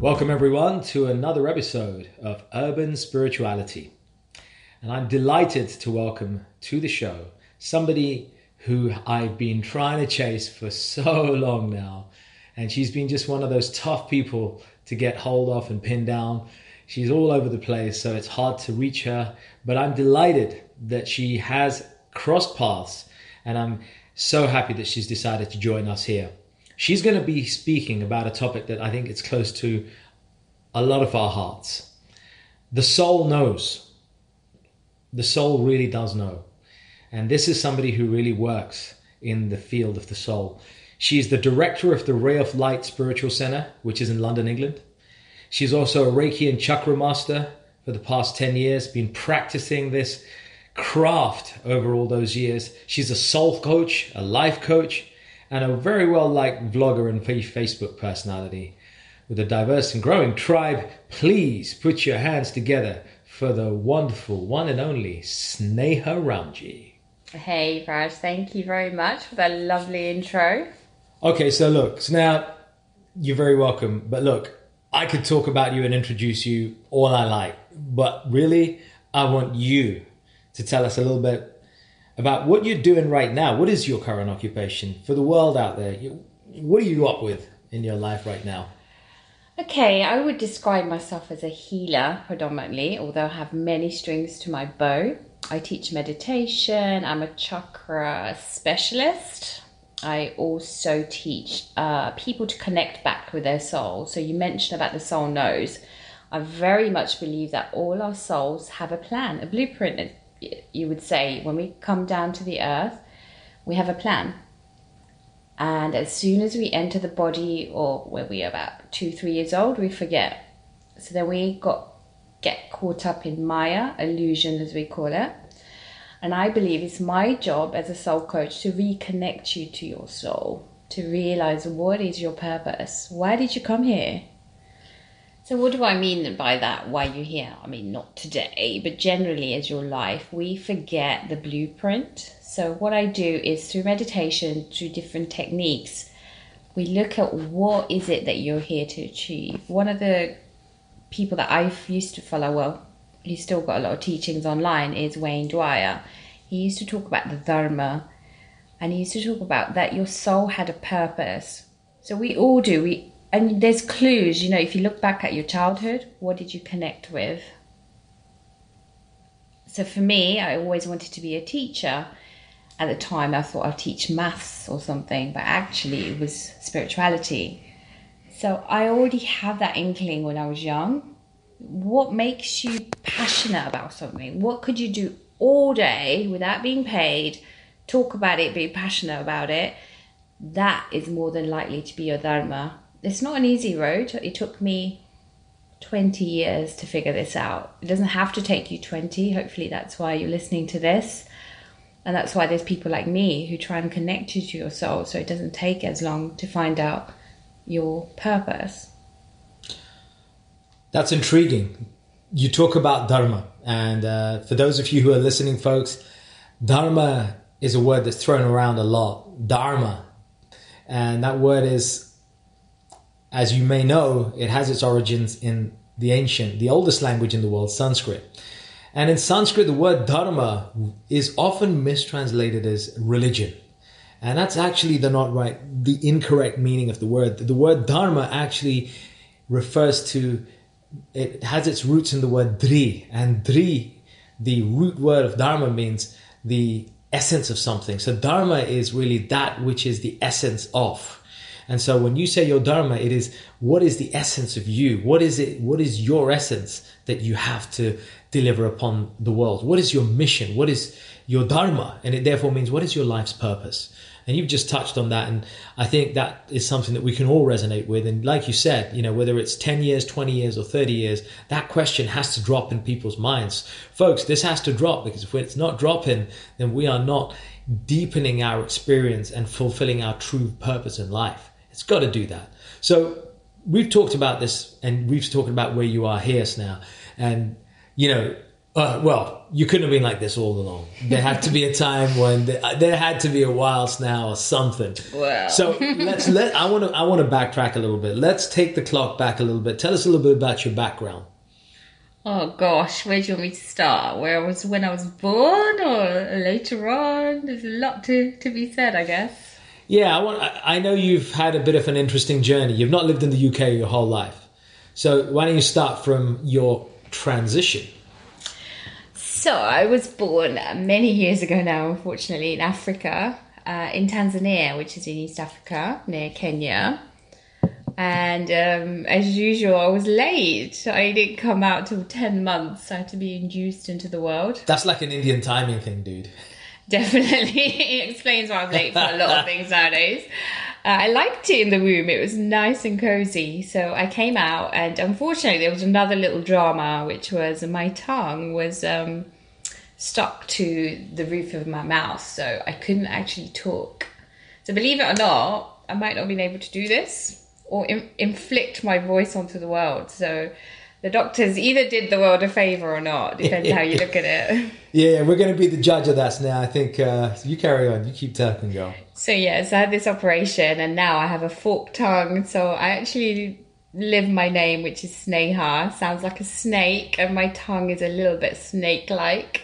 Welcome everyone to another episode of Urban Spirituality, and I'm delighted to welcome to the show somebody who I've been trying to chase for so long now, and she's been just one of those tough people to get hold of and pin down. She's all over the place, so it's hard to reach her, but I'm delighted that she has crossed paths, and I'm so happy that she's decided to join us here. She's going to be speaking about a topic that I think it's close to a lot of our hearts. The soul knows. The soul really does know. And this is somebody who really works in the field of the soul. She's the director of the Ray of Light Spiritual Centre, which is in London, England. She's also a Reiki and chakra master for the past 10 years, been practicing this craft over all those years. She's a soul coach, a life coach, and a very well-liked vlogger and Facebook personality. With a diverse and growing tribe, please put your hands together for the wonderful one and only Sneha Ramji. Hey Raj, thank you very much for that lovely intro. Okay, so look, Sneha, you're very welcome. But look, I could talk about you and introduce you all I like, but really, I want you to tell us a little bit about what you're doing right now. What is your current occupation for the world out there? What are you up with in your life right now? Okay, I would describe myself as a healer predominantly, although I have many strings to my bow. I teach meditation. I'm a chakra specialist. I also teach people to connect back with their soul. So you mentioned about the soul knows. I very much believe that all our souls have a plan, a blueprint. You would say, when we come down to the earth, we have a plan. And as soon as we enter the body, or when we are about 2-3 years old, we forget. So then we get caught up in Maya, illusion as we call it. And I believe it's my job as a soul coach to reconnect you to your soul, to realize what is your purpose. Why did you come here? So what do I mean by that? Why you're here? I mean, not today, but generally as your life, we forget the blueprint. So what I do is through meditation, through different techniques, we look at what is it that you're here to achieve. One of the people that I used to follow, well, he's still got a lot of teachings online, is Wayne Dyer. He used to talk about the dharma, and he used to talk about that your soul had a purpose. So we all do. And there's clues, you know, if you look back at your childhood, what did you connect with? So for me, I always wanted to be a teacher. At the time, I thought I'd teach maths or something, but actually it was spirituality. So I already had that inkling when I was young. What makes you passionate about something? What could you do all day without being paid, talk about it, be passionate about it? That is more than likely to be your dharma. It's not an easy road. It took me 20 years to figure this out. It doesn't have to take you 20. Hopefully that's why you're listening to this. And that's why there's people like me who try and connect you to your soul. So it doesn't take as long to find out your purpose. That's intriguing. You talk about dharma. And for those of you who are listening, folks, dharma is a word that's thrown around a lot. Dharma. And that word is, as you may know, it has its origins in the oldest language in the world, Sanskrit. And in Sanskrit, the word dharma is often mistranslated as religion. And that's actually the incorrect meaning of the word. The word dharma actually refers to, it has its roots in the word dri. And dri, the root word of dharma, means the essence of something. So dharma is really that which is the essence of. And so when you say your dharma, it is, what is the essence of you? What is it? What is your essence that you have to deliver upon the world? What is your mission? What is your dharma? And it therefore means, what is your life's purpose? And you've just touched on that. And I think that is something that we can all resonate with. And like you said, you know, whether it's 10 years, 20 years or 30 years, that question has to drop in people's minds. Folks, this has to drop, because if it's not dropping, then we are not deepening our experience and fulfilling our true purpose in life. It's got to do that. So we've talked about this, and we've talked about where you are here now. And, you know, Well, you couldn't have been like this all along. There had to be a time when there had to be a wild snow or something. Wow. So I want to backtrack a little bit. Let's take the clock back a little bit. Tell us a little bit about your background. Oh gosh, where do you want me to start? Where I was when I was born, or later on? There's a lot to be said, I guess. Yeah, I know you've had a bit of an interesting journey. You've not lived in the UK your whole life, so why don't you start from your transition? So I was born many years ago now, unfortunately, in Africa, in Tanzania, which is in East Africa, near Kenya. And as usual, I was late. I didn't come out till 10 months. I had to be induced into the world. That's like an Indian timing thing, dude. Definitely. It explains why I'm late for a lot of things nowadays. I liked it in the womb. It was nice and cozy. So I came out, and unfortunately there was another little drama, which was my tongue was stuck to the roof of my mouth. So I couldn't actually talk. So believe it or not, I might not have been able to do this or inflict my voice onto the world. So the doctors either did the world a favour or not, depends how you look at it. Yeah, we're going to be the judge of that now. I think you carry on, you keep talking, girl. So yes, I had this operation and now I have a forked tongue. So I actually live my name, which is Sneha. Sounds like a snake, and my tongue is a little bit snake-like.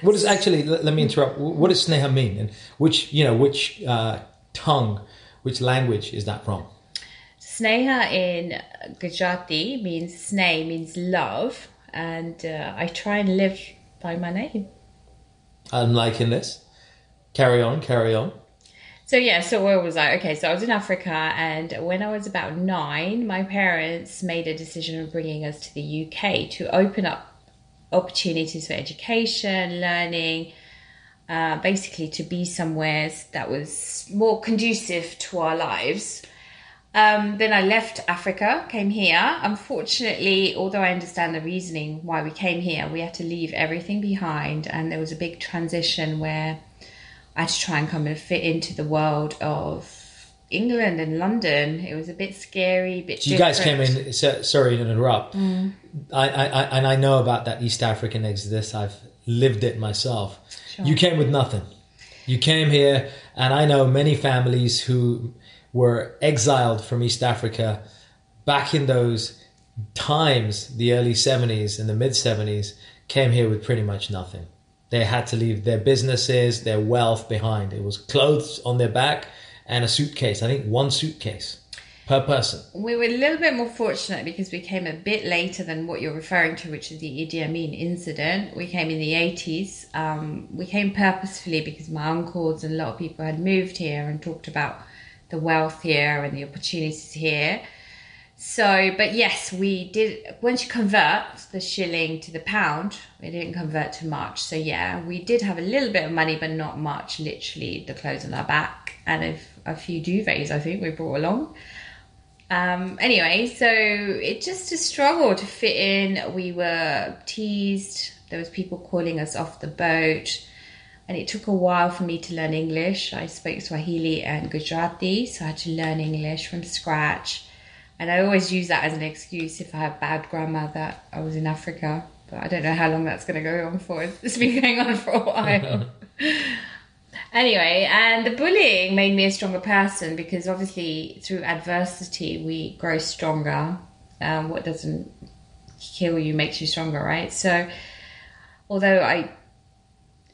What is actually? Let me interrupt. What does Sneha mean, and which tongue, which language is that from? Sneha in Gujarati means sneh, means love, and I try and live by my name. I'm liking this. Carry on. So where was I? Okay, so I was in Africa, and when I was about 9, my parents made a decision of bringing us to the UK to open up opportunities for education, learning, basically to be somewhere that was more conducive to our lives. Then I left Africa, came here. Unfortunately, although I understand the reasoning why we came here, we had to leave everything behind, and there was a big transition where I had to try and come and fit into the world of England and London. It was a bit scary, a bit so different. You guys came in, sorry to interrupt. Mm. I know about that East African exodus. I've lived it myself. Sure. You came with nothing. You came here, and I know many families who were exiled from East Africa back in those times, the early 70s and the mid 70s, came here with pretty much nothing. They had to leave their businesses, their wealth behind. It was clothes on their back and a suitcase. I think one suitcase per person. We were a little bit more fortunate because we came a bit later than what you're referring to, which is the Idi Amin incident. We came in the 80s. We came purposefully because my uncles and a lot of people had moved here and talked about the wealth here and the opportunities here. So, but yes, we did. Once you convert the shilling to the pound, it didn't convert to much. So yeah, we did have a little bit of money, but not much, literally the clothes on our back and a few duvets, I think we brought along. Anyway, so it just a struggle to fit in. We were teased. There was people calling us off the boat. And it took a while for me to learn English. I spoke Swahili and Gujarati, so I had to learn English from scratch. And I always use that as an excuse if I had bad grammar that I was in Africa. But I don't know how long that's going to go on for. It's been going on for a while. Anyway, and the bullying made me a stronger person because obviously through adversity we grow stronger. What doesn't kill you makes you stronger, right? So although I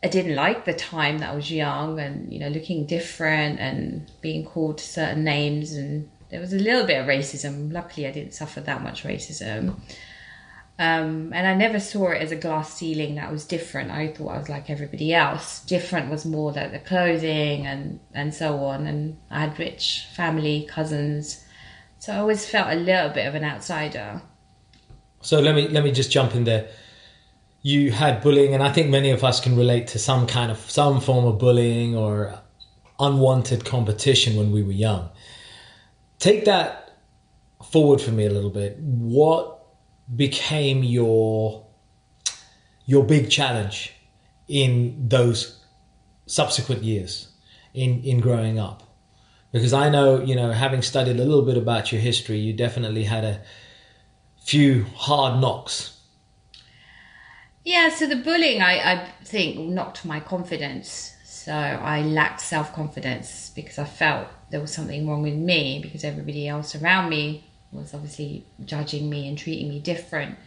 didn't like the time that I was young and, you know, looking different and being called certain names, and there was a little bit of racism. Luckily, I didn't suffer that much racism. And I never saw it as a glass ceiling that was different. I thought I was like everybody else. Different was more like the clothing and so on. And I had rich family, cousins. So I always felt a little bit of an outsider. So let me just jump in there. You had bullying, and I think many of us can relate to some form of bullying or unwanted competition when we were young. Take that forward for me a little bit. What became your big challenge in those subsequent years in growing up? Because I know, you know, having studied a little bit about your history, you definitely had a few hard knocks. Yeah, so the bullying, I think, knocked my confidence. So I lacked self-confidence because I felt there was something wrong with me because everybody else around me was obviously judging me and treating me different.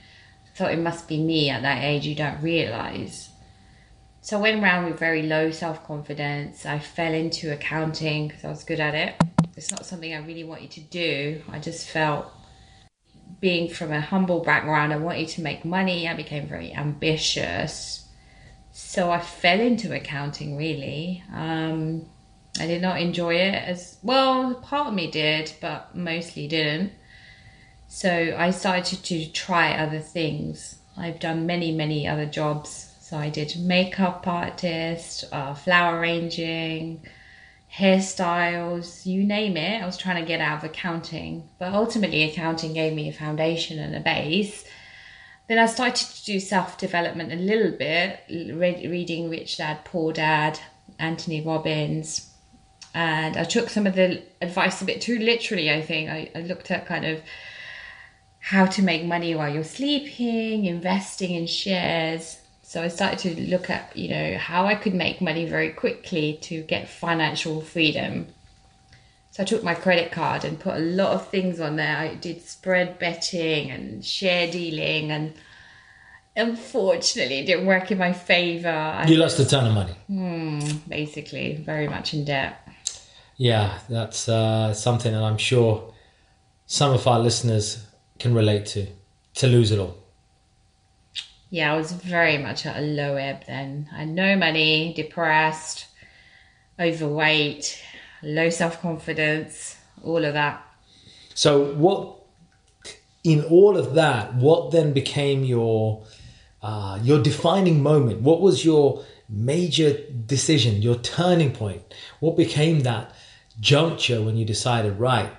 I thought it must be me. At that age, you don't realise. So I went around with very low self-confidence. I fell into accounting because I was good at it. It's not something I really wanted to do. I just felt, being from a humble background, I wanted to make money. I became very ambitious. So I fell into accounting, really. I did not enjoy it as well. Part of me did, but mostly didn't. So I started to try other things. I've done many, many other jobs. So I did makeup artist, flower arranging, hairstyles, you name it. I was trying to get out of accounting, but ultimately accounting gave me a foundation and a base. Then I started to do self-development a little bit, reading Rich Dad, Poor Dad, Anthony Robbins. And I took some of the advice a bit too literally, I think. I looked at kind of how to make money while you're sleeping, investing in shares. So I started to look at, you know, how I could make money very quickly to get financial freedom. So I took my credit card and put a lot of things on there. I did spread betting and share dealing, and unfortunately it didn't work in my favour. You lost a ton of money. Basically, very much in debt. Yeah, that's something that I'm sure some of our listeners can relate to lose it all. Yeah, I was very much at a low ebb then. I had no money, depressed, overweight, low self-confidence, all of that. So what then became your defining moment? What was your major decision, your turning point? What became that juncture when you decided, right,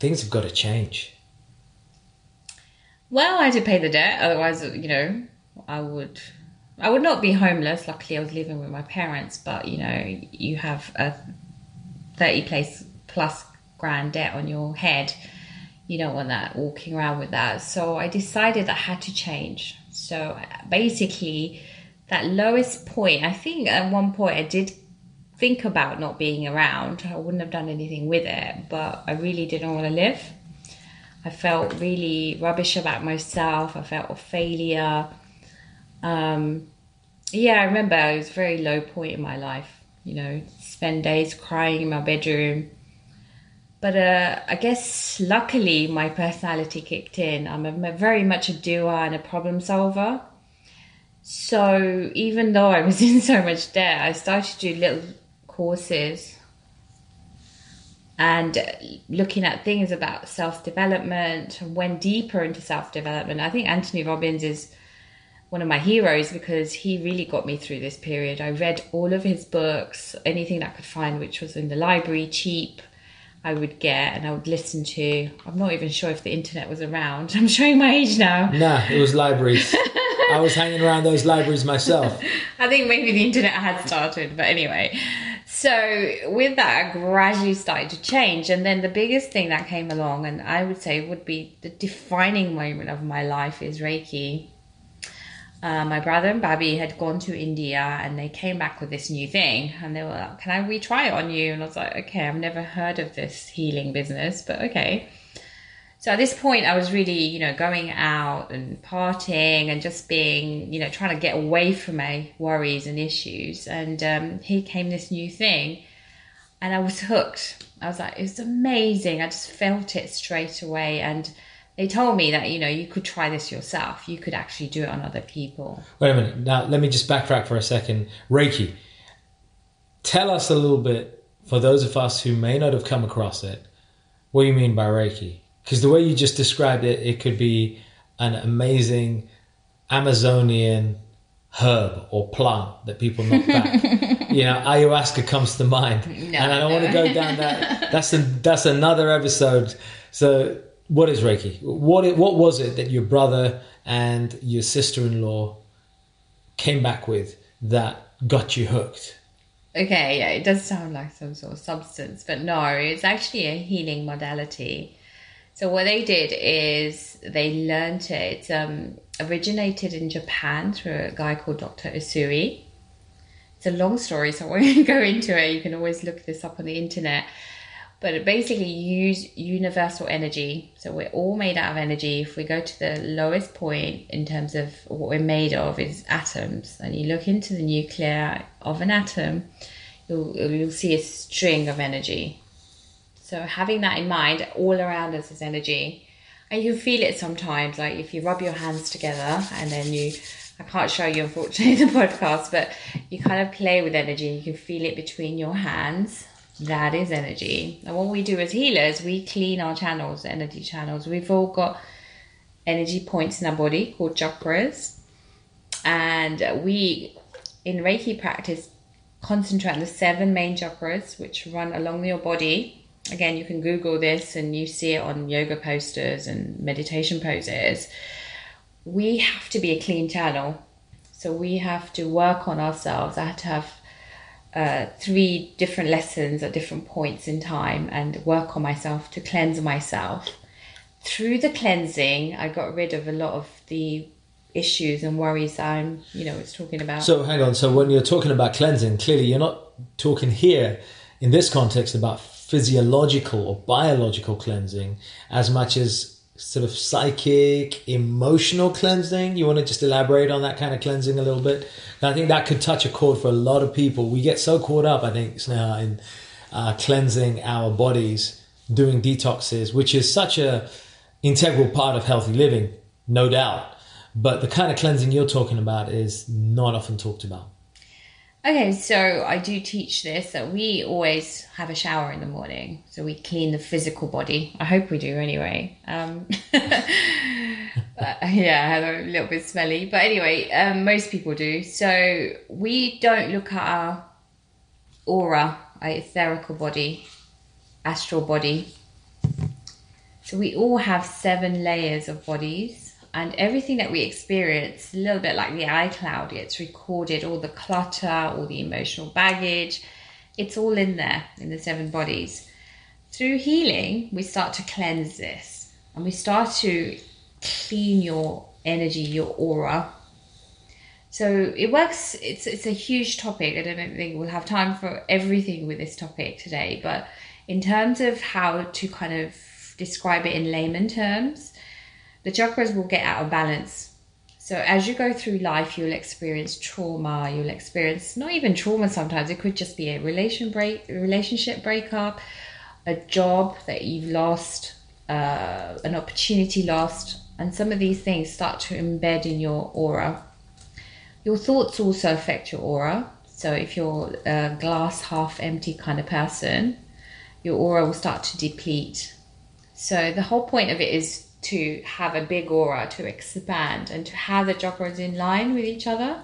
things have got to change? Well, I had to pay the debt, otherwise, you know, I would not be homeless. Luckily, I was living with my parents, but, you know, you have a 30+ grand debt on your head. You don't want that, walking around with that. So I decided that I had to change. So basically, that lowest point, I think at one point I did think about not being around. I wouldn't have done anything with it, but I really didn't want to live. I felt really rubbish about myself. I felt a failure. I remember it was a very low point in my life, you know, spend days crying in my bedroom. But I guess luckily my personality kicked in. I'm very much a doer and a problem solver. So even though I was in so much debt, I started to do little courses and looking at things about self-development, and went deeper into self-development. I think Anthony Robbins is one of my heroes because he really got me through this period. I read all of his books, anything that I could find, which was in the library, cheap, I would get and I would listen to. I'm not even sure if the internet was around. I'm showing my age now. Nah, it was libraries. I was hanging around those libraries myself. I think maybe the internet had started, but anyway. So with that, I gradually started to change. And then the biggest thing that came along, and I would say would be the defining moment of my life, is Reiki. My brother and Babi had gone to India and they came back with this new thing. And they were like, can I retry it on you? And I was like, okay, I've never heard of this healing business, but okay. So at this point, I was really, you know, going out and partying and just being, you know, trying to get away from my worries and issues. And here came this new thing and I was hooked. I was like, it was amazing. I just felt it straight away. And they told me that, you know, you could try this yourself. You could actually do it on other people. Wait a minute. Now, let me just backtrack for a second. Reiki, tell us a little bit, for those of us who may not have come across it, what do you mean by Reiki? Because the way you just described it, it could be an amazing Amazonian herb or plant that people knock back. You know, ayahuasca comes to mind. And I don't want to go down that. That's another episode. So what is Reiki? What was it that your brother and your sister-in-law came back with that got you hooked? Okay, yeah, it does sound like some sort of substance, but no, it's actually a healing modality. So what they did is they learned it. It's originated in Japan through a guy called Dr. Usui. It's a long story, so I won't go into it. You can always look this up on the internet. But it basically uses universal energy. So we're all made out of energy. If we go to the lowest point in terms of what we're made of is atoms. And you look into the nucleus of an atom, you'll see a string of energy. So having that in mind, all around us is energy. And you can feel it sometimes, like if you rub your hands together and then you... I can't show you, unfortunately, the podcast, but you kind of play with energy. You can feel it between your hands. That is energy. And what we do as healers, we clean our channels, energy channels. We've all got energy points in our body called chakras. And we, in Reiki practice, concentrate on the 7 main chakras, which run along your body. Again, you can Google this and you see it on yoga posters and meditation poses. We have to be a clean channel. So we have to work on ourselves. I had to have 3 different lessons at different points in time and work on myself to cleanse myself. Through the cleansing, I got rid of a lot of the issues and worries I'm, it's talking about. So hang on. So when you're talking about cleansing, clearly you're not talking here in this context about physiological or biological cleansing as much as sort of psychic, emotional cleansing. You want to just elaborate on that kind of cleansing a little bit? And I think that could touch a chord for a lot of people. We get so caught up, I think, Sneha, in cleansing our bodies, doing detoxes, which is such an integral part of healthy living, no doubt. But the kind of cleansing you're talking about is not often talked about. Okay, so I do teach this, that we always have a shower in the morning. So we clean the physical body. I hope we do anyway. Yeah, I'm a little bit smelly. But anyway, most people do. So we don't look at our aura, our etherical body, astral body. So we all have 7 layers of bodies. And everything that we experience, a little bit like the iCloud, it's recorded, all the clutter, all the emotional baggage. It's all in there, in the 7 bodies. Through healing, we start to cleanse this. And we start to clean your energy, your aura. So it works, it's a huge topic. I don't think we'll have time for everything with this topic today. But in terms of how to kind of describe it in layman terms, the chakras will get out of balance. So as you go through life, you'll experience trauma, you'll experience not even trauma sometimes, it could just be a relationship breakup, a job that you've lost, an opportunity lost, and some of these things start to embed in your aura. Your thoughts also affect your aura. So if you're a glass half empty kind of person, your aura will start to deplete. So the whole point of it is to have a big aura, to expand, and to have the chakras in line with each other.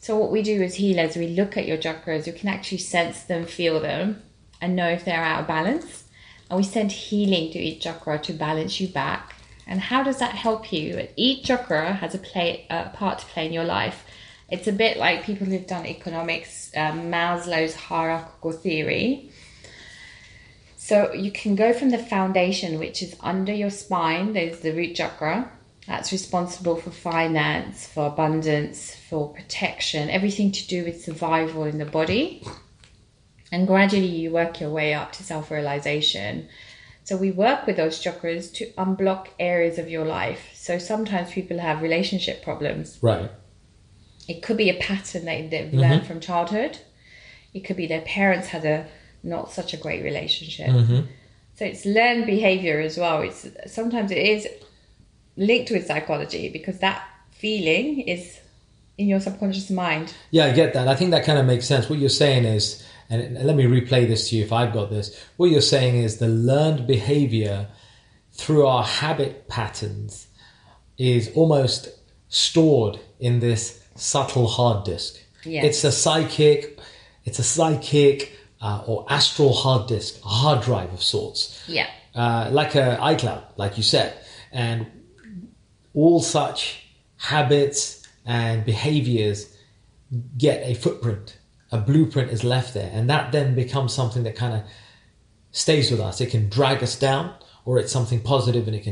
So what we do as healers, we look at your chakras, you can actually sense them, feel them, and know if they're out of balance. And we send healing to each chakra to balance you back. And how does that help you? Each chakra has a part to play in your life. It's a bit like people who've done economics, Maslow's hierarchical theory. So you can go from the foundation, which is under your spine. There's the root chakra. That's responsible for finance, for abundance, for protection, everything to do with survival in the body. And gradually you work your way up to self-realization. So we work with those chakras to unblock areas of your life. So sometimes people have relationship problems. Right. It could be a pattern that they've learned from childhood. It could be their parents had a not such a great relationship. So it's learned behavior as well. It's sometimes it is linked with psychology because that feeling is in your subconscious mind. Yeah, I get that. I think that kind of makes sense. What you're saying is, and let me replay this to you if I've got this, what you're saying is the learned behavior through our habit patterns is almost stored in this subtle hard disk. Yes. It's a psychic or astral hard disk, a hard drive of sorts. Yeah. Like an iCloud, like you said. And all such habits and behaviors get a footprint. A blueprint is left there. And that then becomes something that kind of stays with us. It can drag us down, or it's something positive and it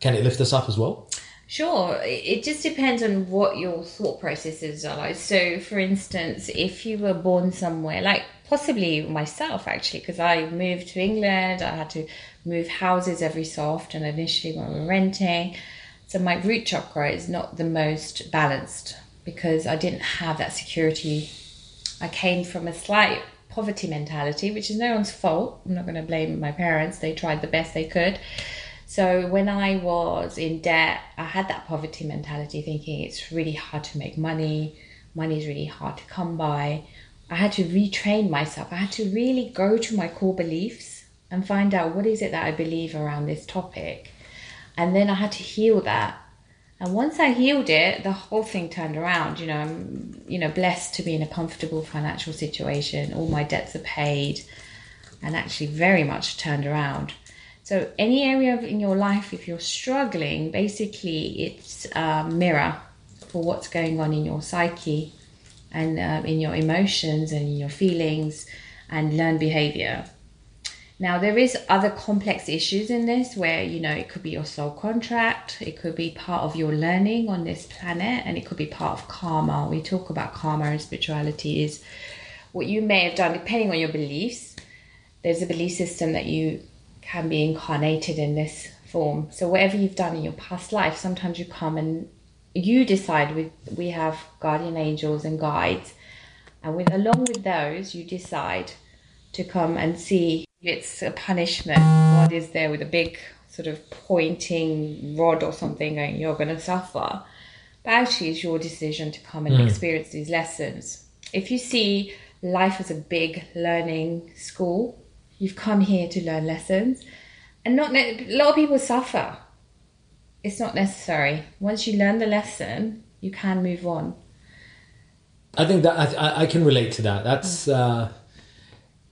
can it lift us up as well? Sure. It just depends on what your thought processes are like. So, for instance, if you were born somewhere, like possibly myself, actually, because I moved to England, I had to move houses every so often initially when we were renting. So my root chakra is not the most balanced because I didn't have that security. I came from a slight poverty mentality, which is no one's fault. I'm not going to blame my parents. They tried the best they could. So when I was in debt, I had that poverty mentality, thinking it's really hard to make money. Money is really hard to come by. I had to retrain myself. I had to really go to my core beliefs and find out what is it that I believe around this topic. And then I had to heal that. And once I healed it, the whole thing turned around. You know, I'm, blessed to be in a comfortable financial situation. All my debts are paid and actually very much turned around. So any area in your life, if you're struggling, basically it's a mirror for what's going on in your psyche and in your emotions and in your feelings and learned behavior. Now, there is other complex issues in this where, it could be your soul contract. It could be part of your learning on this planet, and it could be part of karma. We talk about karma and spirituality is what you may have done depending on your beliefs. There's a belief system that you can be incarnated in this form. So whatever you've done in your past life, sometimes you come and you decide. We have guardian angels and guides. And along with those, you decide to come and see. It's a punishment. God is there with a big sort of pointing rod or something going, you're going to suffer. But actually, it's your decision to come and experience these lessons. If you see life as a big learning school, you've come here to learn lessons. And a lot of people suffer. It's not necessary. Once you learn the lesson, you can move on. I think that I can relate to that. That's...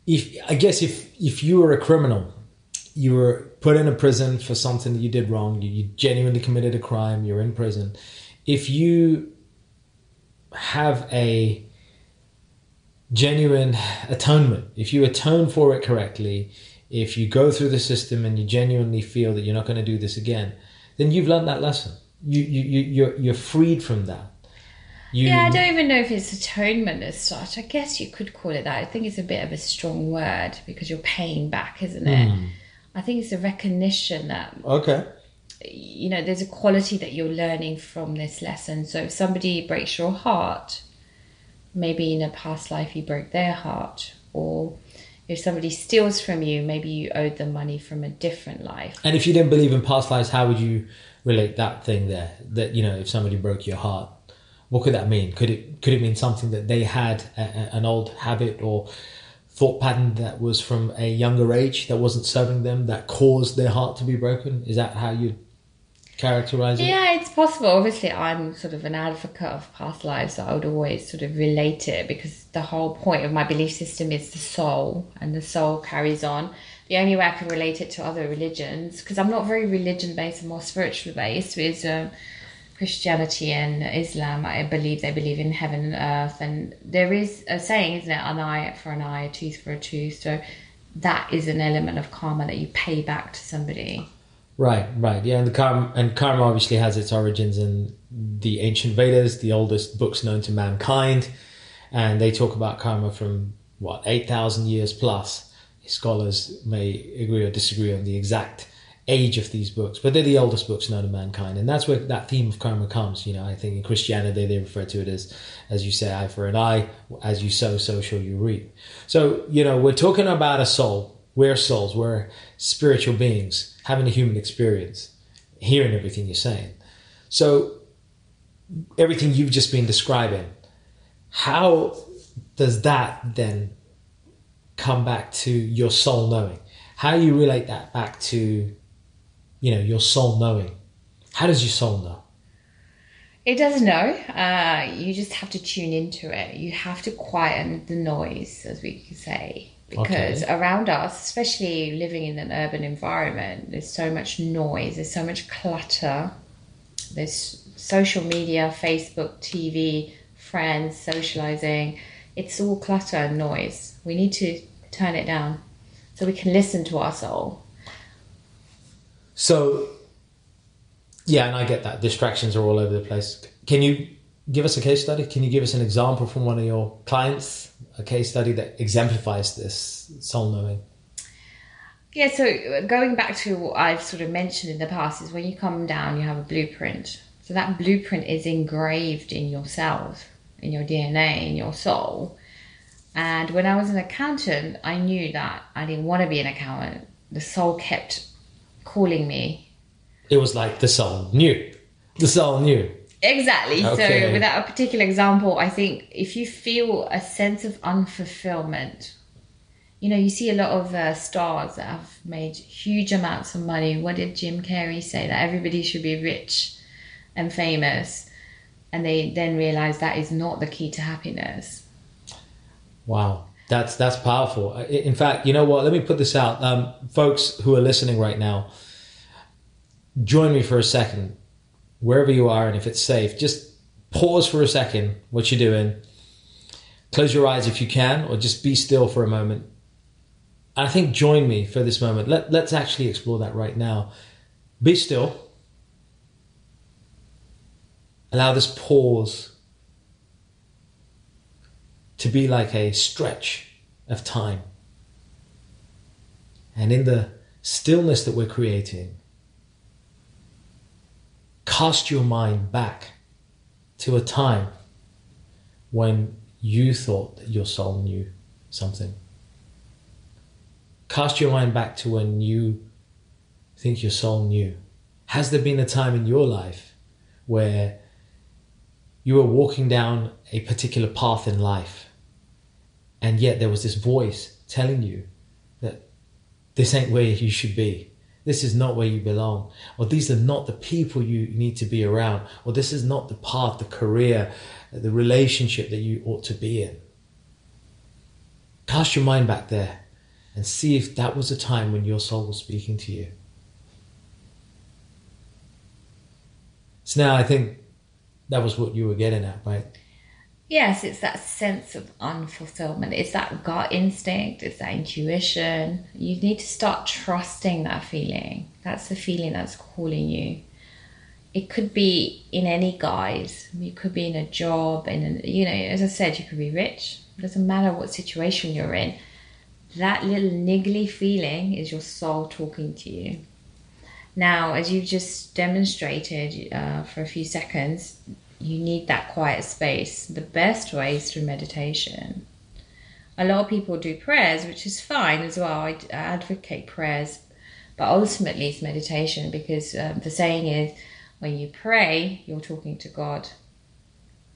I guess if you were a criminal, you were put in a prison for something that you did wrong, you genuinely committed a crime, you're in prison. If you have a genuine atonement, if you atone for it correctly, if you go through the system and you genuinely feel that you're not going to do this again, then you've learned that lesson. You're freed from that. I don't even know if it's atonement as such. I guess you could call it that. I think it's a bit of a strong word because you're paying back, isn't it? I think it's a recognition that, there's a quality that you're learning from this lesson. So if somebody breaks your heart, maybe in a past life you broke their heart. Or if somebody steals from you, maybe you owed them money from a different life. And if you didn't believe in past lives, how would you relate that thing there? That, if somebody broke your heart, what could that mean? Could it mean something that they had an old habit or thought pattern that was from a younger age that wasn't serving them, that caused their heart to be broken? Is that how you characterize it? Yeah, it's possible. Obviously, I'm sort of an advocate of past lives, so I would always sort of relate it because the whole point of my belief system is the soul, and the soul carries on. The only way I can relate it to other religions, because I'm not very religion-based, I'm more spiritual-based, is... Christianity and Islam, I believe they believe in heaven and earth, and there is a saying, isn't it, an eye for an eye, a tooth for a tooth. So that is an element of karma that you pay back to somebody. Right. Yeah, and karma obviously has its origins in the ancient Vedas, the oldest books known to mankind, and they talk about karma from 8,000 years plus. Scholars may agree or disagree on the exact age of these books, but they're the oldest books known to mankind, and that's where that theme of karma comes. I think in Christianity they refer to it as you say, eye for an eye, as you sow, so shall you reap. So we're talking about a soul. We're souls, we're spiritual beings having a human experience, hearing everything you're saying. So everything you've just been describing, how does that then come back to your soul knowing? How do you relate that back to your soul knowing? How does your soul know? It doesn't know. You just have to tune into it. You have to quieten the noise, as we can say. Because around us, especially living in an urban environment, there's so much noise. There's so much clutter. There's social media, Facebook, TV, friends, socializing. It's all clutter and noise. We need to turn it down so we can listen to our soul. So Yeah, and I get that. Distractions are all over the place. Can you give us a case study? Can you give us an example from one of your clients, a case study that exemplifies this soul knowing? Yeah, so going back to what I've sort of mentioned in the past is when you come down, you have a blueprint. So that blueprint is engraved in yourself, in your DNA, in your soul. And when I was an accountant, I knew that I didn't want to be an accountant. The soul kept calling me. It was like the soul knew. The soul knew. Exactly. Okay. So without a particular example, I think if you feel a sense of unfulfillment, you know, you see a lot of stars that have made huge amounts of money. What did Jim Carrey say? That everybody should be rich and famous. And they then realize that is not the key to happiness. Wow. That's powerful. In fact, you know what? Let me put this out. Folks who are listening right now, join me for a second, wherever you are, and if it's safe, just pause for a second what you're doing. Close your eyes if you can, or just be still for a moment. And I think join me for this moment. Let's actually explore that right now. Be still. Allow this pause to be like a stretch of time. And in the stillness that we're creating, cast your mind back to a time when you thought that your soul knew something. Cast your mind back to when you think your soul knew. Has there been a time in your life where you were walking down a particular path in life, and yet there was this voice telling you that this ain't where you should be? This is not where you belong, or these are not the people you need to be around, or this is not the path, the career, the relationship that you ought to be in. Cast your mind back there and see if that was a time when your soul was speaking to you. So now I think that was what you were getting at, right? Yes, it's that sense of unfulfillment. It's that gut instinct. It's that intuition. You need to start trusting that feeling. That's the feeling that's calling you. It could be in any guise. You could be in a job, and you know, as I said, you could be rich. It doesn't matter what situation you're in. That little niggly feeling is your soul talking to you. Now, as you've just demonstrated for a few seconds, you need that quiet space. The best way is through meditation. A lot of people do prayers, which is fine as well. I advocate prayers, but ultimately it's meditation, because the saying is, when you pray, you're talking to God.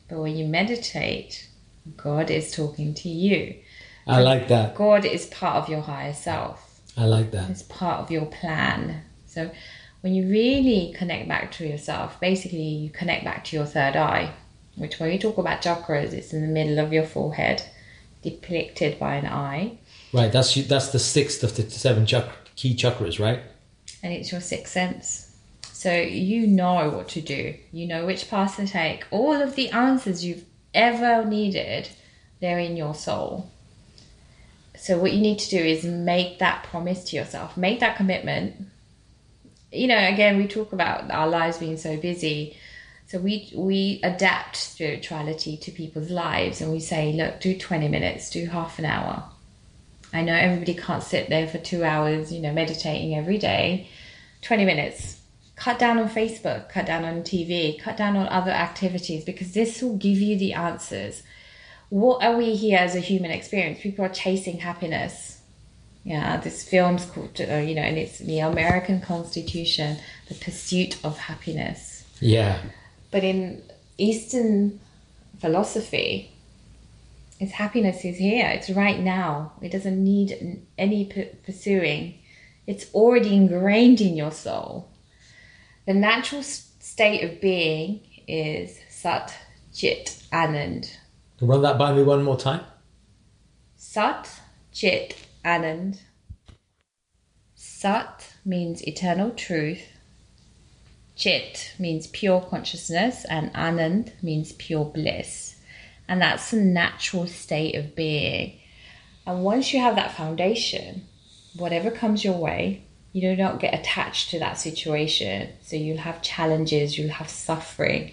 But when you meditate, God is talking to you. I like that. God is part of your higher self. I like that. It's part of your plan. So when you really connect back to yourself, basically you connect back to your third eye, which when we talk about chakras, it's in the middle of your forehead, depicted by an eye. Right, that's the sixth of the seven key chakras, right? And it's your sixth sense. So you know what to do. You know which path to take. All of the answers you've ever needed, they're in your soul. So what you need to do is make that promise to yourself. Make that commitment. You know, again, we talk about our lives being so busy. So we adapt spirituality to people's lives, and we say, look, do 20 minutes, do half an hour. I know everybody can't sit there for 2 hours, you know, meditating every day. 20 minutes. Cut down on Facebook, cut down on TV, cut down on other activities, because this will give you the answers. What are we here as a human experience? People are chasing happiness. Yeah, this film's called, you know, and it's the American Constitution, The Pursuit of Happiness. Yeah. But in Eastern philosophy, it's happiness is here. It's right now. It doesn't need any pursuing. It's already ingrained in your soul. The natural state of being is sat chit anand. Can you run that by me one more time? Sat chit anand. Anand. Sat means eternal truth. Chit means pure consciousness, and Anand means pure bliss. And that's the natural state of being. And once you have that foundation, whatever comes your way, you don't get attached to that situation. So you'll have challenges, you'll have suffering.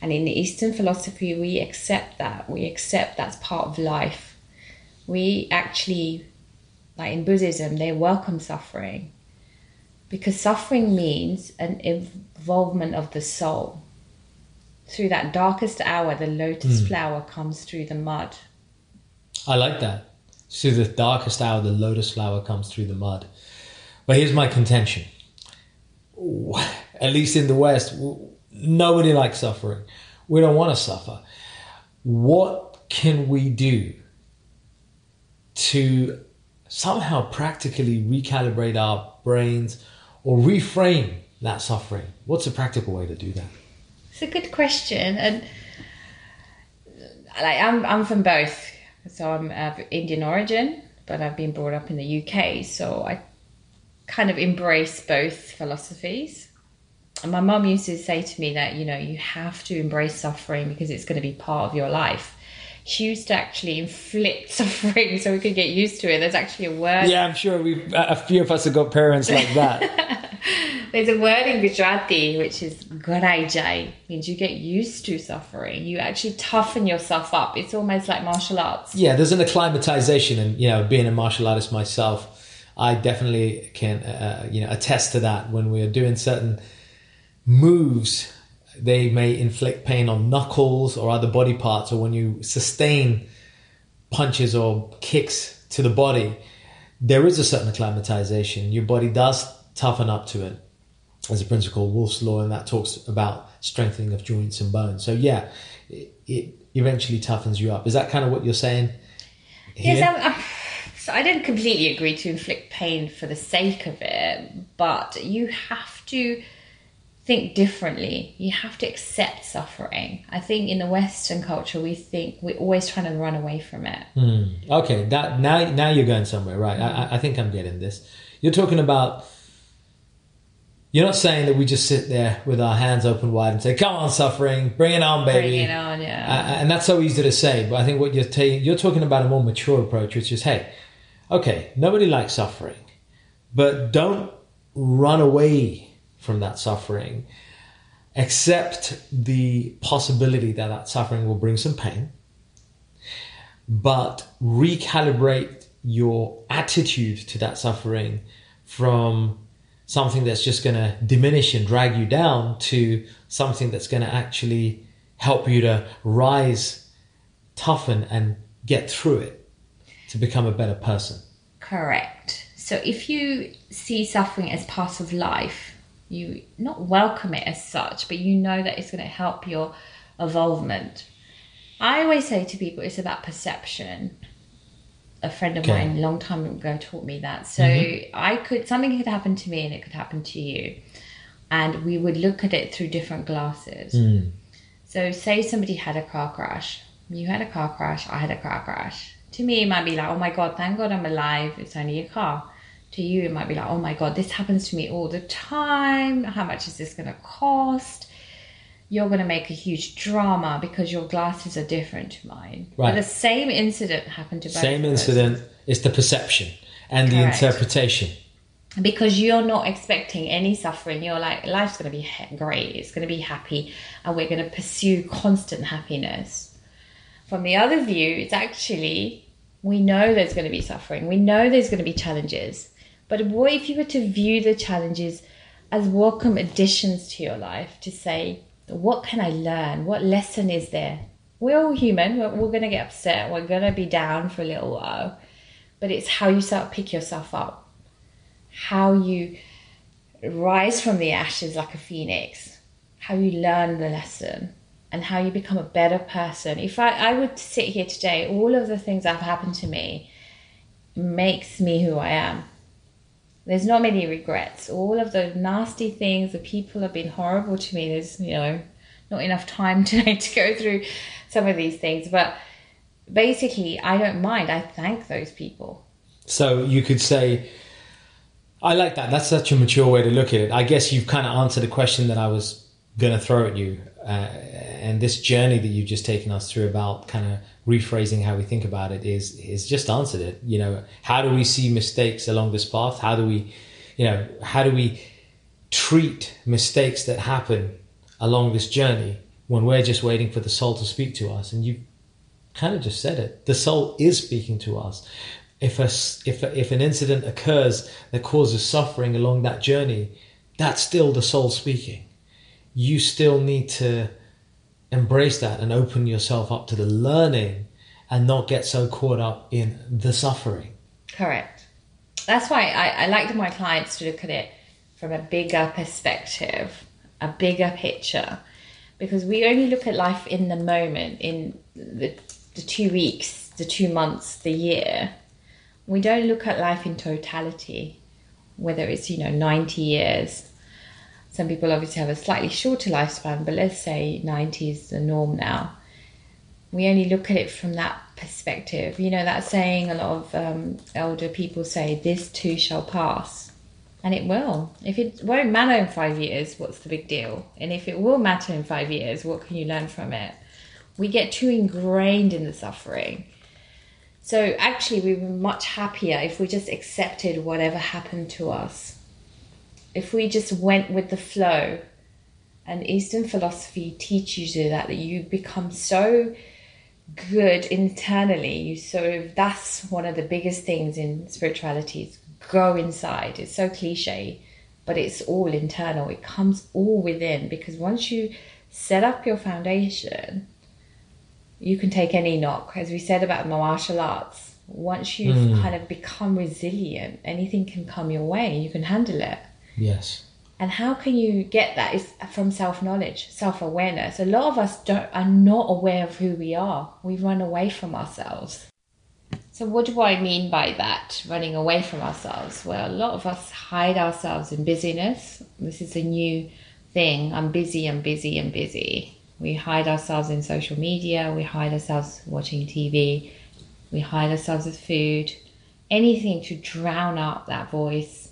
And in the Eastern philosophy, we accept that. We accept that's part of life. We actually, like in Buddhism, they welcome suffering, because suffering means an involvement of the soul. Through that darkest hour, the lotus flower comes through the mud. I like that. Through the darkest hour, the lotus flower comes through the mud. But here's my contention. Ooh, at least in the West, nobody likes suffering. We don't want to suffer. What can we do to somehow practically recalibrate our brains or reframe that suffering? What's a practical way to do that? It's a good question. And like, I'm from both. So I'm of Indian origin, but I've been brought up in the UK. So I kind of embrace both philosophies. And my mum used to say to me that, you know, you have to embrace suffering because it's going to be part of your life. She used to actually inflict suffering so we could get used to it. There's actually a word. Yeah, I'm sure a few of us have got parents like that. There's a word in Gujarati, which is Garaijai, means you get used to suffering. You actually toughen yourself up. It's almost like martial arts. Yeah, there's an acclimatization, and, you know, being a martial artist myself, I definitely can, attest to that. When we are doing certain moves, they may inflict pain on knuckles or other body parts, or when you sustain punches or kicks to the body, there is a certain acclimatization. Your body does toughen up to it. There's a principle, Wolf's Law, and that talks about strengthening of joints and bones. So yeah, it eventually toughens you up. Is that kind of what you're saying here? Yes, so I don't completely agree to inflict pain for the sake of it, but you have to think differently. You have to accept suffering. I think in the Western culture, we think we're always trying to run away from it. Okay, that now you're going somewhere, right? I think I'm getting this. You're talking about, you're not saying that we just sit there with our hands open wide and say, "Come on, suffering, bring it on, baby." Bring it on, yeah. And that's so easy to say, but I think what you're talking about a more mature approach, which is, hey, okay, nobody likes suffering, but don't run away from that suffering. Accept the possibility that that suffering will bring some pain, but recalibrate your attitude to that suffering from something that's just going to diminish and drag you down to something that's going to actually help you to rise, toughen, and get through it to become a better person. Correct. So if you see suffering as part of life, you not welcome it as such, but you know that it's going to help your evolvement. I always say to people, it's about perception. A friend of mine a long time ago taught me that. So something could happen to me and it could happen to you. And we would look at it through different glasses. So say somebody had a car crash. You had a car crash, I had a car crash. To me, it might be like, oh my God, thank God I'm alive. It's only a car. To you, it might be like, oh my God, this happens to me all the time. How much is this going to cost? You're going to make a huge drama because your glasses are different to mine. Right. But the same incident happened to both of us. Same incident is the perception and the interpretation. Because you're not expecting any suffering. You're like, life's going to be great. It's going to be happy. And we're going to pursue constant happiness. From the other view, it's actually, we know there's going to be suffering. We know there's going to be challenges. But what if you were to view the challenges as welcome additions to your life, to say, what can I learn? What lesson is there? We're all human. We're going to get upset. We're going to be down for a little while. But it's how you start pick yourself up, how you rise from the ashes like a phoenix, how you learn the lesson, and how you become a better person. If I would sit here today, all of the things that have happened to me makes me who I am. There's not many regrets. All of the nasty things, the people have been horrible to me. There's, not enough time today to go through some of these things. But basically, I don't mind. I thank those people. So you could say, I like that. That's such a mature way to look at it. I guess you've kind of answered a question that I was going to throw at you. And this journey that you've just taken us through about kind of rephrasing how we think about it is just answered it. How do we see mistakes along this path? How do we you know, how do we treat mistakes that happen along this journey when we're just waiting for the soul to speak to us? And you kind of just said it. The soul is speaking to us. If an incident occurs that causes suffering along that journey, that's still the soul speaking. You still need to embrace that and open yourself up to the learning and not get so caught up in the suffering. Correct. That's why I like my clients to look at it from a bigger perspective, a bigger picture, because we only look at life in the moment, in the 2 weeks, the 2 months, the year. We don't look at life in totality, whether it's, you know, 90 years. Some people obviously have a slightly shorter lifespan, but let's say 90 is the norm now. We only look at it from that perspective. You know, that saying a lot of elder people say, this too shall pass. And it will. If it won't matter in 5 years, what's the big deal? And if it will matter in 5 years, what can you learn from it? We get too ingrained in the suffering. So actually, we were much happier if we just accepted whatever happened to us. If we just went with the flow. And Eastern philosophy teaches you that you become so good internally. You sort of, that's one of the biggest things in spirituality, is go inside. It's so cliche, but it's all internal. It comes all within, because once you set up your foundation, you can take any knock. As we said about martial arts, once you've kind of become resilient, anything can come your way and you can handle it. Yes. And how can you get that? It's from self-knowledge, self-awareness. A lot of us are not aware of who we are. We run away from ourselves. So what do I mean by that, running away from ourselves? Well, a lot of us hide ourselves in busyness. This is a new thing. I'm busy, I'm busy, I'm busy. We hide ourselves in social media. We hide ourselves watching TV. We hide ourselves with food. Anything to drown out that voice.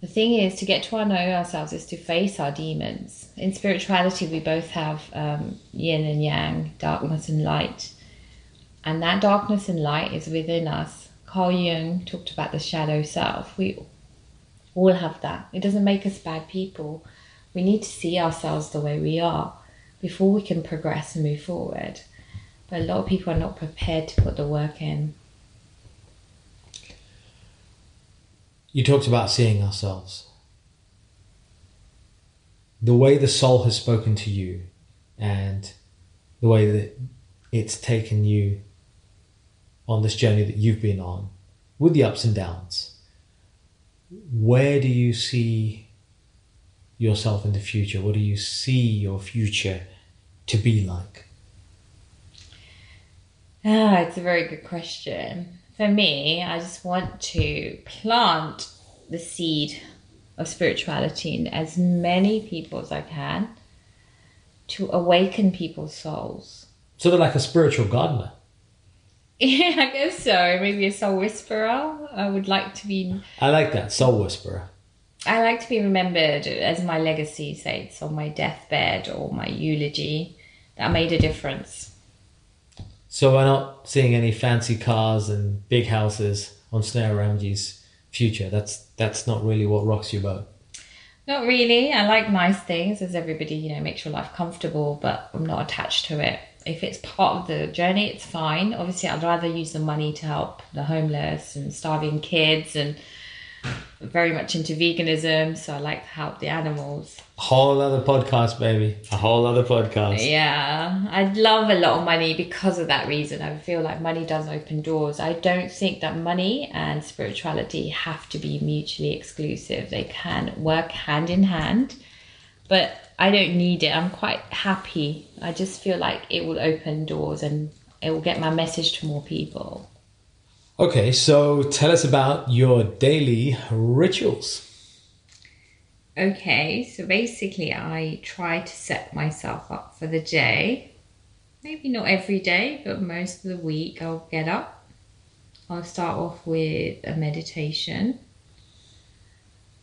The thing is, to get to know ourselves is to face our demons. In spirituality, we both have yin and yang, darkness and light. And that darkness and light is within us. Carl Jung talked about the shadow self. We all have that. It doesn't make us bad people. We need to see ourselves the way we are before we can progress and move forward. But a lot of people are not prepared to put the work in. You talked about seeing ourselves. The way the soul has spoken to you and the way that it's taken you on this journey that you've been on, with the ups and downs, where do you see yourself in the future? What do you see your future to be like? Ah, it's a very good question. For me, I just want to plant the seed of spirituality in as many people as I can to awaken people's souls. Sort of like a spiritual gardener. Yeah, I guess so. Maybe a soul whisperer. I would like to be... I like that, soul whisperer. I like to be remembered as my legacy, say it's on my deathbed or my eulogy, that made a difference. So we're not seeing any fancy cars and big houses on Sneha Ramji's future. That's not really what rocks your boat. Not really. I like nice things, as everybody, you know, makes your life comfortable, but I'm not attached to it. If it's part of the journey, it's fine. Obviously, I'd rather use the money to help the homeless and starving kids, and I'm very much into veganism, so I like to help the animals. Whole other podcast, baby. A whole other podcast. Yeah. I'd love a lot of money because of that reason. I feel like money does open doors. I don't think that money and spirituality have to be mutually exclusive. They can work hand in hand, but I don't need it. I'm quite happy. I just feel like it will open doors and it will get my message to more people. Okay, so tell us about your daily rituals. Okay, so basically I try to set myself up for the day. Maybe not every day, but most of the week I'll get up. I'll start off with a meditation.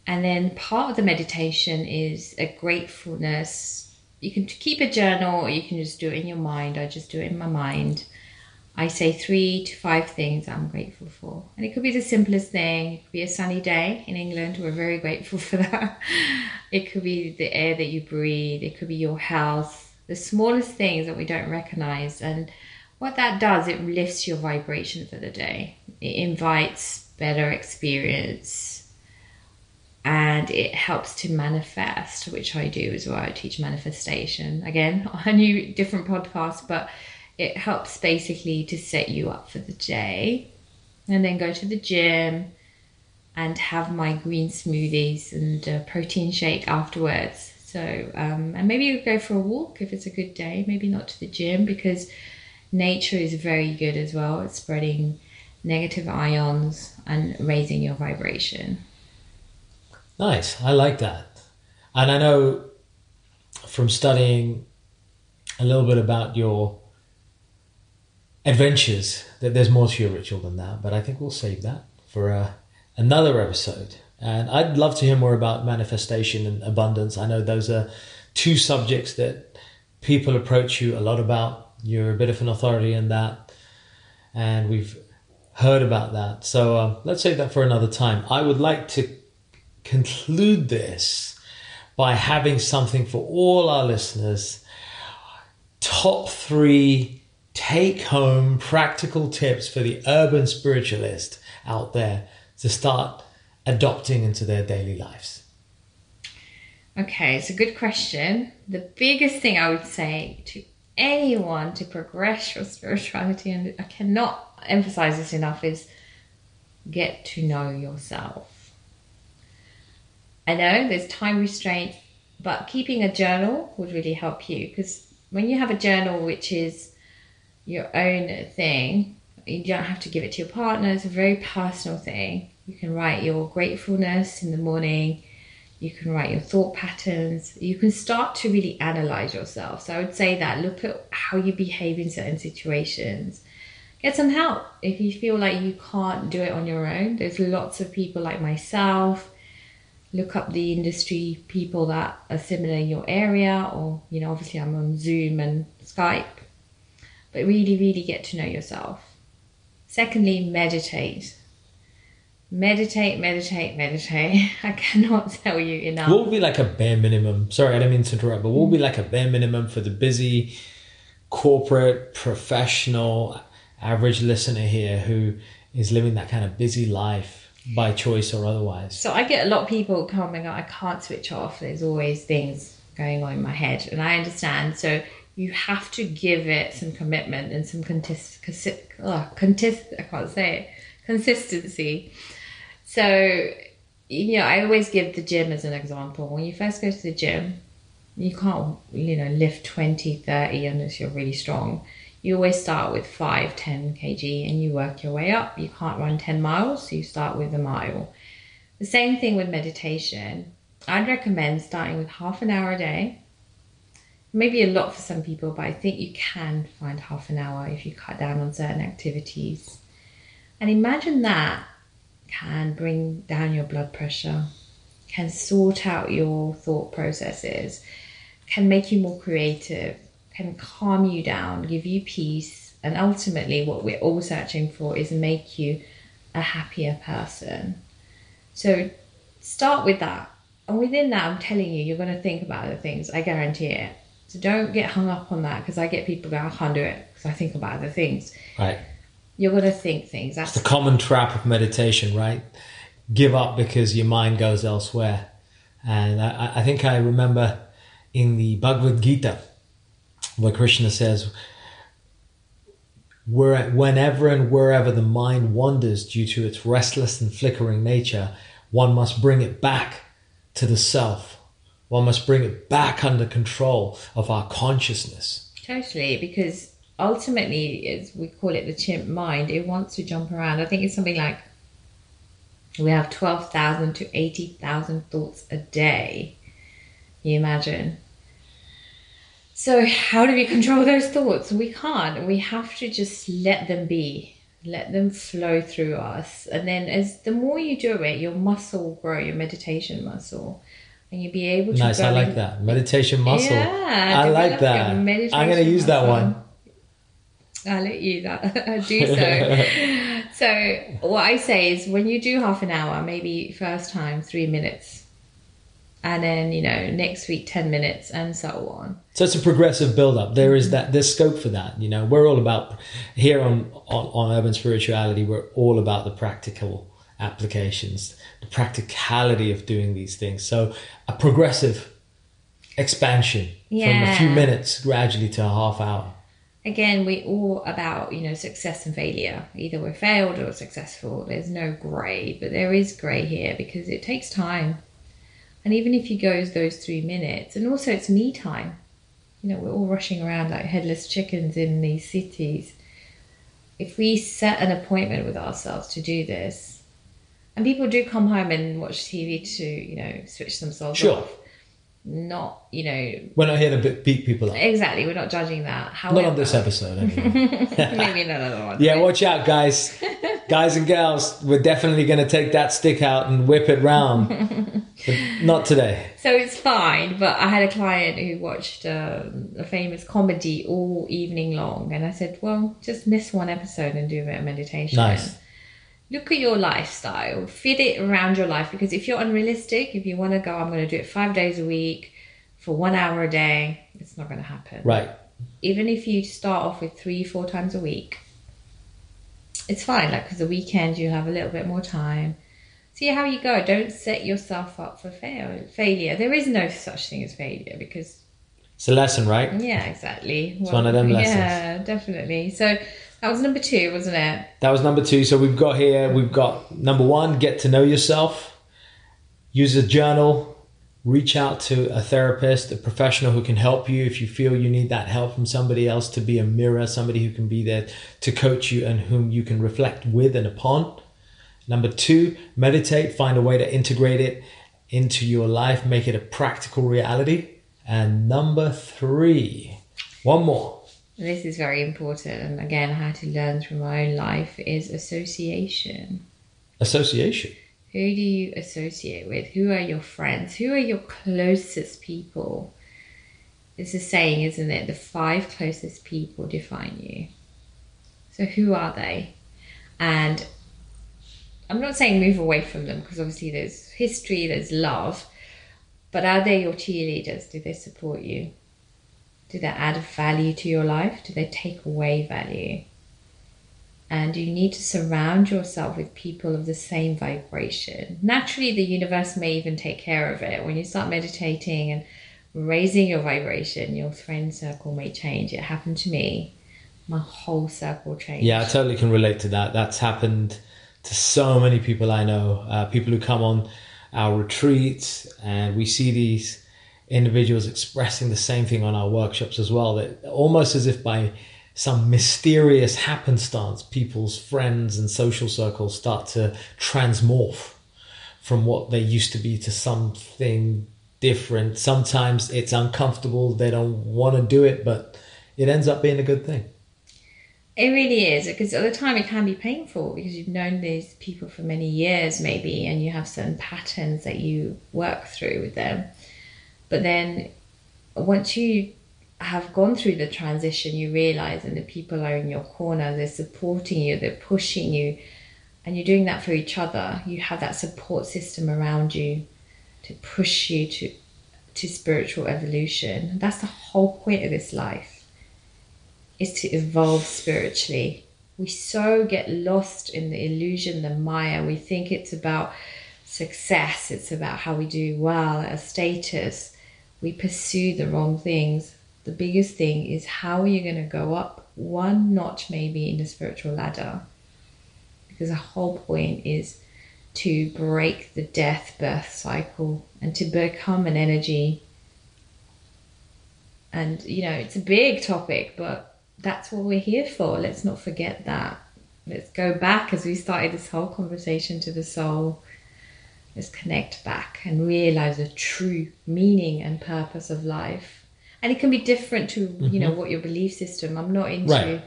And then part of the meditation is a gratefulness. You can keep a journal or you can just do it in your mind. I just do it in my mind. I say 3 to 5 things I'm grateful for. And it could be the simplest thing. It could be a sunny day in England. We're very grateful for that. It could be the air that you breathe. It could be your health. The smallest things that we don't recognize. And what that does, it lifts your vibration for the day. It invites better experience. And it helps to manifest, which I do as well. I teach manifestation. Again, a new different podcast, but it helps basically to set you up for the day. And then go to the gym and have my green smoothies and a protein shake afterwards. So, and maybe you go for a walk if it's a good day, maybe not to the gym, because nature is very good as well. It's spreading negative ions and raising your vibration. Nice. I like that. And I know from studying a little bit about your adventures that there's more to your ritual than that, but I think we'll save that for another episode. And I'd love to hear more about manifestation and abundance. I know those are two subjects that people approach you a lot about. You're a bit of an authority in that, and we've heard about that. So let's save that for another time. I would like to conclude this by having something for all our listeners. Top 3 take-home practical tips for the urban spiritualist out there to start adopting into their daily lives. Okay, it's a good question. The biggest thing I would say to anyone to progress your spirituality, and I cannot emphasize this enough, is get to know yourself. I know there's time restraints, but keeping a journal would really help you, because when you have a journal which is your own thing, you don't have to give it to your partner. It's a very personal thing. You can write your gratefulness in the morning. You can write your thought patterns. You can start to really analyze yourself. So I would say that look at how you behave in certain situations. Get some help. If you feel like you can't do it on your own, there's lots of people like myself. Look up the industry people that are similar in your area, or, you know, obviously I'm on Zoom and Skype. But really, really get to know yourself. Secondly, meditate. Meditate, meditate, meditate. I cannot tell you enough. What would be like a bare minimum? Sorry, I didn't mean to interrupt, but what would be like a bare minimum for the busy, corporate, professional, average listener here who is living that kind of busy life by choice or otherwise? So I get a lot of people coming up, I can't switch off. There's always things going on in my head, and I understand. So you have to give it some commitment and some consistency. So, you know, I always give the gym as an example. When you first go to the gym, you can't, you know, lift 20, 30 unless you're really strong. You always start with 5, 10 kg and you work your way up. You can't run 10 miles, so you start with a mile. The same thing with meditation. I'd recommend starting with half an hour a day. Maybe a lot for some people, but I think you can find half an hour if you cut down on certain activities. And imagine that can bring down your blood pressure, can sort out your thought processes, can make you more creative, can calm you down, give you peace. And ultimately what we're all searching for is make you a happier person. So start with that. And within that, I'm telling you, you're going to think about other things. I guarantee it. So don't get hung up on that, because I get people go, I can't do it because I think about other things. Right. You're going to think things. That's the common trap of meditation, right? Give up because your mind goes elsewhere. And I think I remember in the Bhagavad Gita where Krishna says, whenever and wherever the mind wanders due to its restless and flickering nature, one must bring it back to the self. One must bring it back under control of our consciousness. Totally, because ultimately, as we call it, the chimp mind, it wants to jump around. I think it's something like we have 12,000 to 80,000 thoughts a day. Can you imagine? So how do we control those thoughts? We can't. We have to just let them be. Let them flow through us. And then as the more you do it, your muscle will grow, your meditation muscle. And you'll be able to... Nice, I like that. Meditation muscle. Yeah. I like that. I'm going to use that one. I'll let you that do so. So what I say is, when you do half an hour, maybe first time 3 minutes, and then, you know, next week 10 minutes and so on. So it's a progressive build-up. There is that, there's scope for that. You know, we're all about, here on Urban Spirituality, we're all about the practical applications, the practicality of doing these things. So a progressive expansion, yeah, from a few minutes gradually to a half hour. Again, we're all about, you know, success and failure. Either we're failed or successful. There's no grey, but there is grey here because it takes time. And even if you go those 3 minutes, and also it's me time. You know, we're all rushing around like headless chickens in these cities. If we set an appointment with ourselves to do this, and people do come home and watch TV to, you know, switch themselves off. Not, you know, we're not here to beat people up. Exactly, we're not judging that. However, not on this episode, anyway. Maybe another one. Yeah, watch out, guys. Guys and gals, we're definitely going to take that stick out and whip it round. But not today. So it's fine. But I had a client who watched a famous comedy all evening long, and I said, well, just miss one episode and do a bit of meditation. Nice. Look at your lifestyle, fit it around your life, because if you're unrealistic, if you want to go, I'm going to do it 5 days a week for 1 hour a day, it's not going to happen. Right. Even if you start off with 3-4 times a week, it's fine. Like, because the weekend you have a little bit more time. See how you go. Don't set yourself up for failure. There is no such thing as failure because... It's a lesson, right? Yeah, exactly. It's one of them lessons. Yeah, definitely. So... That was number 2, wasn't it? That was number 2. So we've got here, we've got number 1, get to know yourself, use a journal, reach out to a therapist, a professional who can help you if you feel you need that help from somebody else, to be a mirror, somebody who can be there to coach you and whom you can reflect with and upon. Number 2, meditate, find a way to integrate it into your life, make it a practical reality. And number 3, one more. This is very important, and again, I had to learn through my own life, is association. Association? Who do you associate with? Who are your friends? Who are your closest people? It's a saying, isn't it? The 5 closest people define you. So who are they? And I'm not saying move away from them, because obviously there's history, there's love, but are they your cheerleaders? Do they support you? Do they add value to your life? Do they take away value? And you need to surround yourself with people of the same vibration. Naturally, the universe may even take care of it. When you start meditating and raising your vibration, your friend circle may change. It happened to me. My whole circle changed. Yeah, I totally can relate to that. That's happened to so many people I know. People who come on our retreats, and we see these individuals expressing the same thing on our workshops as well, that almost as if by some mysterious happenstance, people's friends and social circles start to transmorph from what they used to be to something different. Sometimes it's uncomfortable, they don't want to do it, but it ends up being a good thing. It really is, because at the time it can be painful because you've known these people for many years maybe, and you have certain patterns that you work through with them. But then once you have gone through the transition, you realize, and the people are in your corner, they're supporting you, they're pushing you, and you're doing that for each other. You have that support system around you to push you to spiritual evolution. And that's the whole point of this life, is to evolve spiritually. We so get lost in the illusion, the Maya. We think it's about success, it's about how we do well, our status. We pursue the wrong things. The biggest thing is how are you going to go up one notch maybe in the spiritual ladder? Because the whole point is to break the death-birth cycle and to become an energy. And, you know, it's a big topic, but that's what we're here for. Let's not forget that. Let's go back, as we started this whole conversation, to the soul. Let's connect back and realize the true meaning and purpose of life. And it can be different to, you know, what your belief system. I'm not into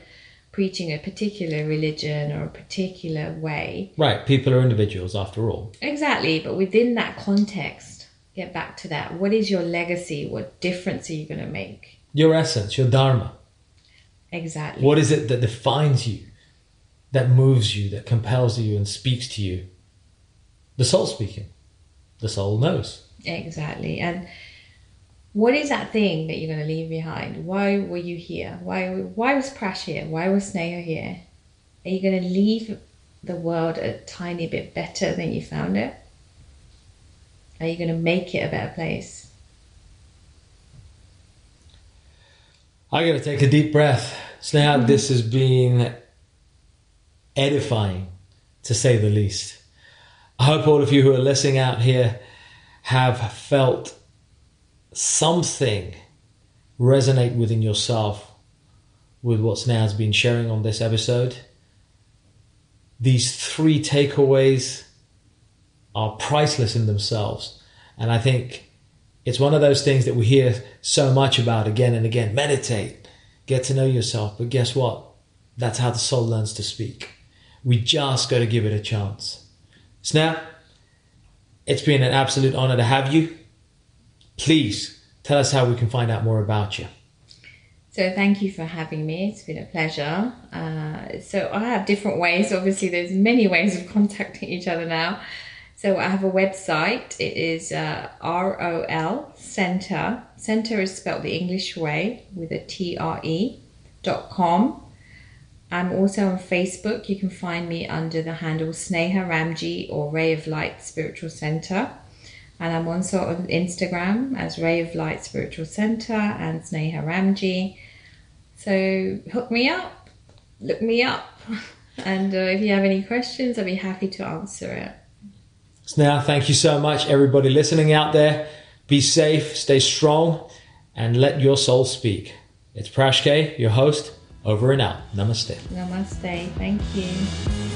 preaching a particular religion or a particular way. Right. People are individuals after all. Exactly. But within that context, get back to that. What is your legacy? What difference are you going to make? Your essence, your dharma. Exactly. What is it that defines you, that moves you, that compels you and speaks to you? The soul speaking. The soul knows. Exactly. And what is that thing that you're going to leave behind? Why were you here? Why was Prash here? Why was Sneha here? Are you going to leave the world a tiny bit better than you found it? Are you going to make it a better place? I got to take a deep breath. Sneha, This has been edifying, to say the least. I hope all of you who are listening out here have felt something resonate within yourself with what Sneha's been sharing on this episode. These three takeaways are priceless in themselves. And I think it's one of those things that we hear so much about again and again. Meditate, get to know yourself. But guess what? That's how the soul learns to speak. We just got to give it a chance. Sneha, it's been an absolute honor to have you. Please tell us how we can find out more about you. So thank you for having me. It's been a pleasure. So I have different ways. Obviously, there's many ways of contacting each other now. So I have a website. It is ROL Centre. Centre is spelled the English way with a TRE.com. I'm also on Facebook. You can find me under the handle Sneha Ramji or Ray of Light Spiritual Centre. And I'm also on Instagram as Ray of Light Spiritual Centre and Sneha Ramji. So hook me up, look me up. And if you have any questions, I'll be happy to answer it. Sneha, thank you so much. Everybody listening out there, be safe, stay strong, and let your soul speak. It's Prash K, your host. Over and out. Namaste. Namaste. Thank you.